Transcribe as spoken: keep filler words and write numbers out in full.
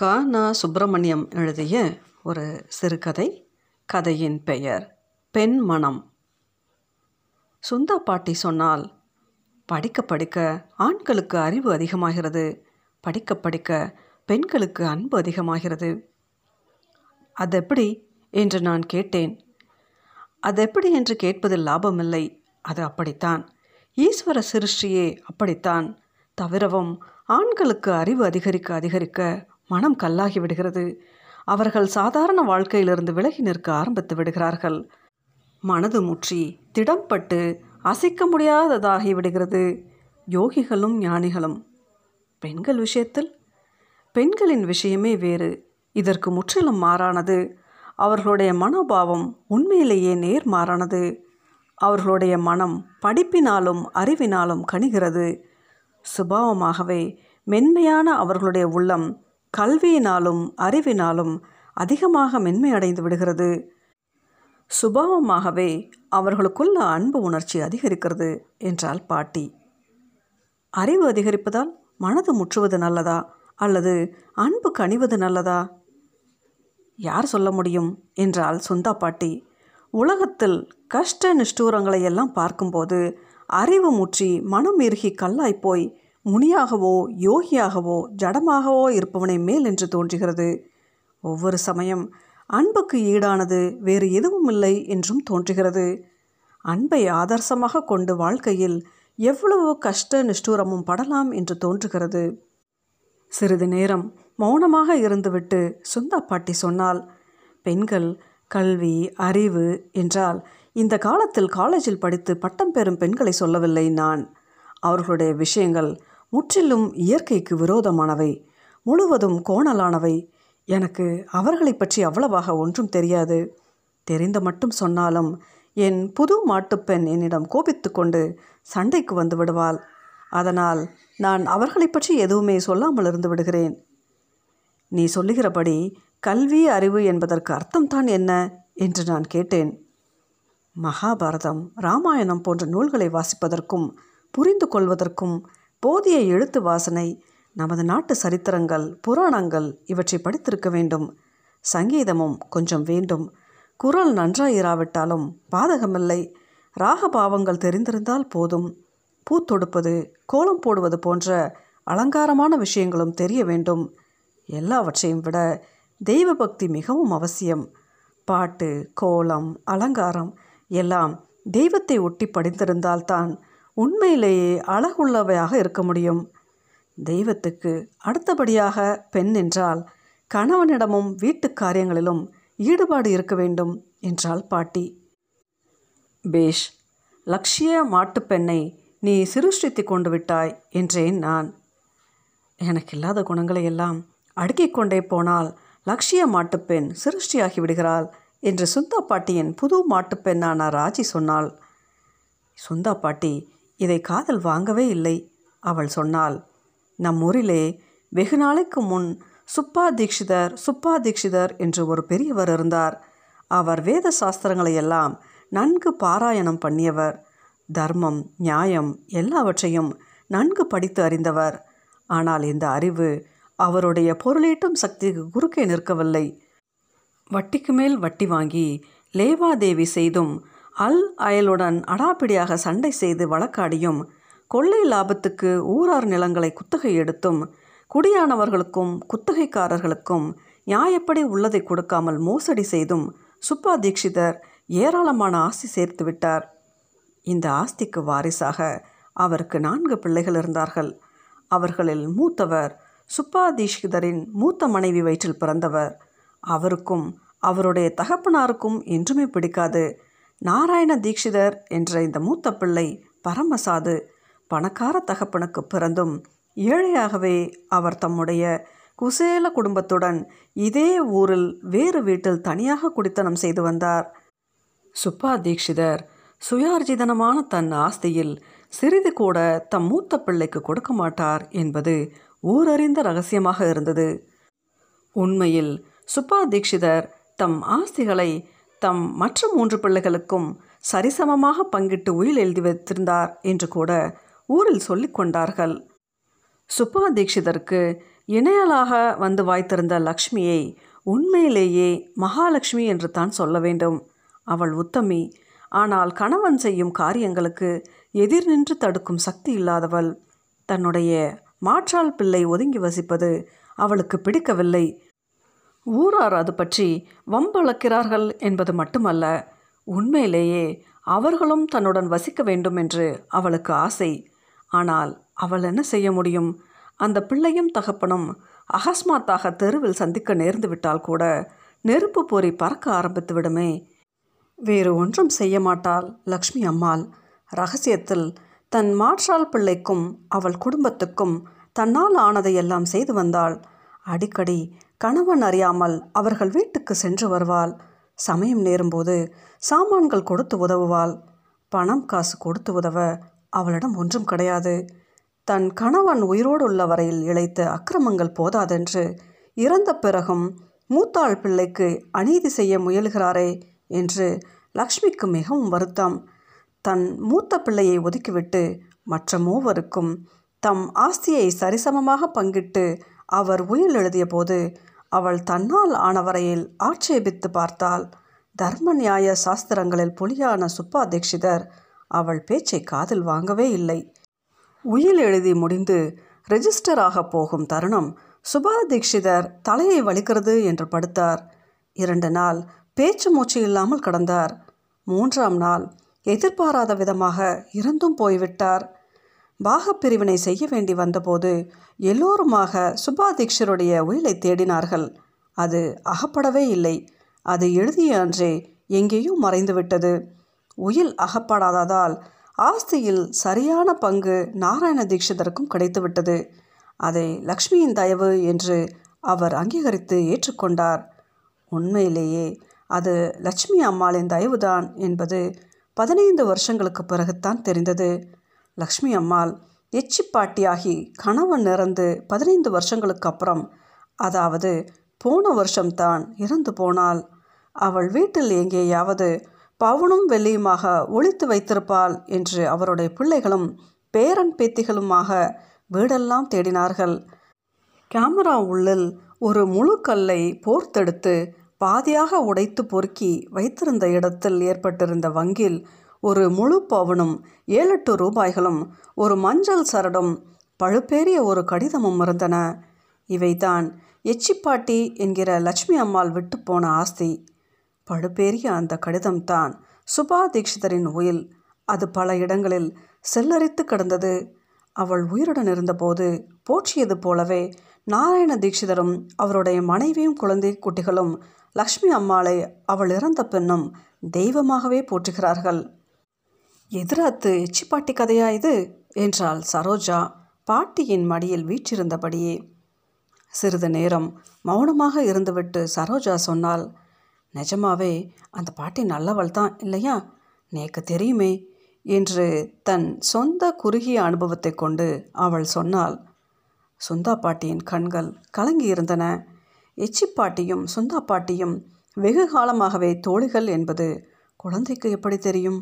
கானா சுப்பிரமணியம் எழுதிய ஒரு சிறுகதை. கதையின் பெயர் பெண் மனம். சுந்தா பாட்டி சொன்னால், படிக்க படிக்க ஆண்களுக்கு அறிவு அதிகமாகிறது, படிக்க படிக்க பெண்களுக்கு அன்பு அதிகமாகிறது. அதெப்படி என்று நான் கேட்டேன். அதெப்படி என்று கேட்பதில் லாபமில்லை, அது அப்படித்தான். ஈஸ்வர சிருஷ்டியே அப்படித்தான். தவிரவும் ஆண்களுக்கு அறிவு அதிகரிக்க அதிகரிக்க மனம் கல்லாகி விடுகிறது. அவர்கள் சாதாரண வாழ்க்கையிலிருந்து விலகி நிற்க ஆரம்பித்து விடுகிறார்கள். மனது முற்றி திடம்பட்டு அசைக்க முடியாததாகி விடுகிறது. யோகிகளும் ஞானிகளும் பெண்கள் விஷயத்தில் பெண்களின் விஷயமே வேறு, இதற்கு முற்றிலும் மாறானது. அவர்களுடைய மனோபாவம் உண்மையிலேயே நேர்மாறானது. அவர்களுடைய மனம் படிப்பினாலும் அறிவினாலும் கணிகிறது. சுபாவமாகவே மென்மையான அவர்களுடைய உள்ளம் கல்வியினாலும் அறிவினாலும் அதிகமாக மென்மையடைந்து விடுகிறது. சுபாவமாகவே அவர்களுக்குள்ள அன்பு உணர்ச்சி அதிகரிக்கிறது என்றால் பாட்டி. அறிவு அதிகரிப்பதால் மனது முற்றுவது நல்லதா அல்லது அன்பு கனிவது நல்லதா? யார் சொல்ல முடியும் என்றால் சுந்தா பாட்டி. உலகத்தில் கஷ்ட நிஷ்டூரங்களை எல்லாம் பார்க்கும்போது அறிவு முற்றி மனம் இறுகி கல்லாய்ப்போய் முனியாகவோ யோகியாகவோ ஜடமாகவோ இருப்பவனை மேல் என்று தோன்றுகிறது. ஒவ்வொரு சமயம் அன்புக்கு ஈடானது வேறு எதுவும் இல்லை என்றும் தோன்றுகிறது. அன்பை ஆதர்சமாக கொண்டு வாழ்க்கையில் எவ்வளவோ கஷ்ட நிஷ்டூரமும் படலாம் என்று தோன்றுகிறது. சிறிது நேரம் மௌனமாக இருந்துவிட்டு சுந்தா பாட்டி சொன்னால், பெண்கள் கல்வி அறிவு என்றால் இந்த காலத்தில் காலேஜில் படித்து பட்டம் பெறும் பெண்களை சொல்லவில்லை நான். அவர்களுடைய விஷயங்கள் முற்றிலும் இயற்கைக்கு விரோதமானவை, முழுவதும் கோணலானவை. எனக்கு அவர்களை பற்றி அவ்வளவாக ஒன்றும் தெரியாது. தெரிந்த மட்டும் சொன்னாலும் என் புது மாட்டுப்பெண் என்னிடம் கோபித்து கொண்டு சண்டைக்கு வந்து விடுவாள். அதனால் நான் அவர்களை பற்றி எதுவுமே சொல்லாமல் இருந்து விடுகிறேன். நீ சொல்லுகிறபடி கல்வி அறிவு என்பதற்கு அர்த்தம்தான் என்ன என்று நான் கேட்டேன். மகாபாரதம் ராமாயணம் போன்ற நூல்களை வாசிப்பதற்கும் புரிந்து கொள்வதற்கும் போதிய எழுத்து வாசனை, நமது நாட்டு சரித்திரங்கள் புராணங்கள் இவற்றை படித்திருக்க வேண்டும். சங்கீதமும் கொஞ்சம் வேண்டும். குரல் நன்றாயிராவிட்டாலும் பாதகமில்லை, ராகபாவங்கள் தெரிந்திருந்தால் போதும். பூத்தொடுப்பது கோலம் போடுவது போன்ற அலங்காரமான விஷயங்களும் தெரிய வேண்டும். எல்லாவற்றையும் விட தெய்வ பக்தி மிகவும் அவசியம். பாட்டு கோலம் அலங்காரம் எல்லாம் தெய்வத்தை ஒட்டி படித்திருந்தால்தான் உண்மையிலேயே அழகுள்ளவையாக இருக்க முடியும். தெய்வத்துக்கு அடுத்தபடியாக பெண் என்றால் கணவனிடமும் வீட்டு காரியங்களிலும் ஈடுபாடு இருக்க வேண்டும் என்றாள் பாட்டி. பேஷ், லட்சிய மாட்டுப் பெண்ணை நீ சிருஷ்டித்து கொண்டு விட்டாய் என்றேன் நான். எனக்கு இல்லாத குணங்களை எல்லாம் அடுக்கிக்கொண்டே போனால் லட்சிய மாட்டுப்பெண் சிருஷ்டியாகி விடுகிறாள் என்று சுந்தா பாட்டியின் புது மாட்டுப்பெண்ணான ராஜி சொன்னாள். சுந்தா பாட்டி இதை காதில் வாங்கவே இல்லை. அவள் சொன்னாள், நம் ஊரிலே வெகு நாளைக்கு முன் சுப்பா தீக்ஷிதர் சுப்பா தீக்ஷிதர் என்று ஒரு பெரியவர் இருந்தார். அவர் வேத சாஸ்திரங்களை எல்லாம் நன்கு பாராயணம் பண்ணியவர். தர்மம் நியாயம் எல்லாவற்றையும் நன்கு படித்து அறிந்தவர். ஆனால் இந்த அறிவு அவருடைய பொருளீட்டும் சக்திக்கு குறுக்கே நிற்கவில்லை. வட்டிக்கு மேல் வட்டி வாங்கி லேவாதேவி செய்தும் அல் அயலுடன் அடாப்பிடியாக சண்டை செய்து வழக்காடியும் கொள்ளை லாபத்துக்கு ஊரார் நிலங்களை குத்தகை எடுத்தும் குடியானவர்களுக்கும் குத்தகைக்காரர்களுக்கும் நியாயப்படி உள்ளதை கொடுக்காமல் மோசடி செய்தும் சுப்பா தீக்ஷிதர் ஏராளமான ஆஸ்தி சேர்த்து விட்டார். இந்த ஆஸ்திக்கு வாரிசாக அவருக்கு நான்கு பிள்ளைகள் இருந்தார்கள். அவர்களில் மூத்தவர் சுப்பா தீக்ஷிதரின் மூத்த மனைவி வயிற்றில் பிறந்தவர். அவருக்கும் அவருடைய தகப்பனாருக்கும் என்றுமே பிடிக்காது. நாராயண தீக்ஷிதர் என்ற இந்த மூத்த பிள்ளை பரமசாது. பணக்கார தகப்பனுக்கு பிறந்தும் ஏழையாகவே அவர் தம்முடைய குசேல குடும்பத்துடன் இதே ஊரில் வேறு வீட்டில் தனியாக குடித்தனம் செய்து வந்தார். சுப்பா தீக்ஷிதர் சுயார்ஜிதனமான தன் ஆஸ்தியில் சிறிது கூட தம் மூத்த பிள்ளைக்கு கொடுக்க மாட்டார் என்பது ஊரறிந்த ரகசியமாக இருந்தது. உண்மையில் சுப்பா தீக்ஷிதர் தம் ஆஸ்திகளை தம் மற்ற மூன்று பிள்ளைகளுக்கும் சரிசமமாக பங்கிட்டு உயில் எழுதி வைத்திருந்தார் என்று கூட ஊரில் சொல்லிக் கொண்டார்கள். சுப்பா தீக்ஷிதருக்கு இணையலாக வந்து வாய்த்திருந்த லக்ஷ்மியை உண்மையிலேயே மகாலட்சுமி என்று தான் சொல்ல வேண்டும். அவள் உத்தமி. ஆனால் கணவன் செய்யும் காரியங்களுக்கு எதிர் நின்று தடுக்கும் சக்தி இல்லாதவள். தன்னுடைய மாற்றாள் பிள்ளை ஒதுங்கி வசிப்பது அவளுக்கு பிடிக்கவில்லை. ஊரார் அது பற்றி வம்பளக்கிறார்கள் என்பது மட்டுமல்ல, உண்மையிலேயே அவர்களும் தன்னுடன் வசிக்க வேண்டும் என்று அவளுக்கு ஆசை. ஆனால் அவள் என்ன செய்ய முடியும்? அந்த பிள்ளையும் தகப்பனும் அகஸ்மாத்தாக தெருவில் சந்திக்க நேர்ந்து விட்டால் கூட நெருப்பு போரி பறக்க ஆரம்பித்து விடுமே. வேறு ஒன்றும் செய்ய மாட்டாள் லக்ஷ்மி அம்மாள். ரகசியத்தில் தன் மாற்றாள் பிள்ளைக்கும் அவள் குடும்பத்துக்கும் தன்னால் ஆனதையெல்லாம் செய்து வந்தாள். அடிக்கடி கணவன் அறியாமல் அவர்கள் வீட்டுக்கு சென்று வருவாள். சமயம் நேரும்போது சாமான்கள் கொடுத்து உதவுவாள். பணம் காசு கொடுத்து உதவ அவளிடம் ஒன்றும் கிடையாது. தன் கணவன் உயிரோடு உள்ள வரையில் இழைத்த அக்கிரமங்கள் போதாதென்று இறந்த பிறகும் மூத்தாள் பிள்ளைக்கு அநீதி செய்ய முயல்கிறாரே என்று லக்ஷ்மிக்கு மிகவும் வருத்தம். தன் மூத்த பிள்ளையை ஒதுக்கிவிட்டு மற்ற மூவருக்கும் தம் ஆஸ்தியை சரிசமமாக பங்கிட்டு அவர் உயில் எழுதிய போது அவள் தன்னால் ஆனவரையில் ஆட்சேபித்து பார்த்தாள். தர்ம நியாய சாஸ்திரங்களில் புலியான சுப்பா தீக்ஷிதர் அவள் பேச்சை காதில் வாங்கவே இல்லை. உயில் எழுதி முடிந்து ரெஜிஸ்டராக போகும் தருணம் சுபா தீக்ஷிதர் தலையை வலிக்கிறது என்று படுத்தார். இரண்டு நாள் பேச்சு மூச்சு இல்லாமல் கடந்தார். மூன்றாம் நாள் எதிர்பாராத விதமாக இறந்தும் போய்விட்டார். பாகப்பிரிவினை செய்ய வேண்டி வந்தபோது எல்லோருமாக சுபா தீக்ஷிதருடைய உயிலை தேடினார்கள். அது அகப்படவே இல்லை. அது எழுதிய அன்றே எங்கேயோ மறைந்துவிட்டது. உயில் அகப்படாததால் ஆஸ்தியில் சரியான பங்கு நாராயண தீக்ஷிதருக்கும் கிடைத்துவிட்டது. அதை லக்ஷ்மியின் தயவு என்று அவர் அங்கீகரித்து ஏற்றுக்கொண்டார். உண்மையிலேயே அது லட்சுமி அம்மாளின் தயவுதான் என்பது பதினைந்து வருஷங்களுக்கு பிறகுத்தான் தெரிந்தது. லக்ஷ்மி அம்மாள் எச்சி பாட்டியாகி கணவன் இறந்து பதினைந்து வருஷங்களுக்கு அப்புறம், அதாவது போன வருஷம்தான் இறந்து போனாள். அவள் வீட்டில் எங்கேயாவது பவுனும் வெள்ளியுமாக ஒளித்து வைத்திருப்பாள் என்று அவருடைய பிள்ளைகளும் பேரன் பேத்திகளுமாக வீடெல்லாம் தேடினார்கள். கேமரா உள்ளில் ஒரு முழு கல்லை போர்த்தெடுத்து பாதியாக உடைத்து பொறுக்கி வைத்திருந்த இடத்தில் ஏற்பட்டிருந்த வங்கில் ஒரு முழு பவுனும் ஏழெட்டு ரூபாய்களும் ஒரு மஞ்சள் சரடும் பழுப்பேறிய ஒரு கடிதமும் இருந்தன. இவைதான் எச்சி பாட்டி என்கிற லட்சுமி அம்மாள் விட்டு போன ஆஸ்தி. பழுப்பேறிய அந்த கடிதம்தான் சுபா தீக்ஷிதரின் உயில். அது பல இடங்களில் செல்லரித்து கிடந்தது. அவள் உயிருடன் இருந்தபோது போற்றியது போலவே நாராயண தீக்ஷிதரும் அவருடைய மனைவியும் குழந்தை குட்டிகளும் லக்ஷ்மி அம்மாளை அவள் இறந்த பின்னும் தெய்வமாகவே போற்றுகிறார்கள். எதிராத்து எச்சி பாட்டி கதையா இது என்றாள் சரோஜா பாட்டியின் மடியில் வீற்றிருந்தபடியே. சிறிது நேரம் மௌனமாக இருந்துவிட்டு சரோஜா சொன்னாள், நிஜமாவே அந்த பாட்டி நல்லவள் தான் இல்லையா? நேக்கு தெரியுமே என்று தன் சொந்த குறுகிய அனுபவத்தை கொண்டு அவள் சொன்னாள். சுந்தா பாட்டியின் கண்கள் கலங்கி இருந்தன. எச்சி பாட்டியும் சுந்தா பாட்டியும் வெகு காலமாகவே தோழிகள் என்பது குழந்தைக்கு எப்படி தெரியும்?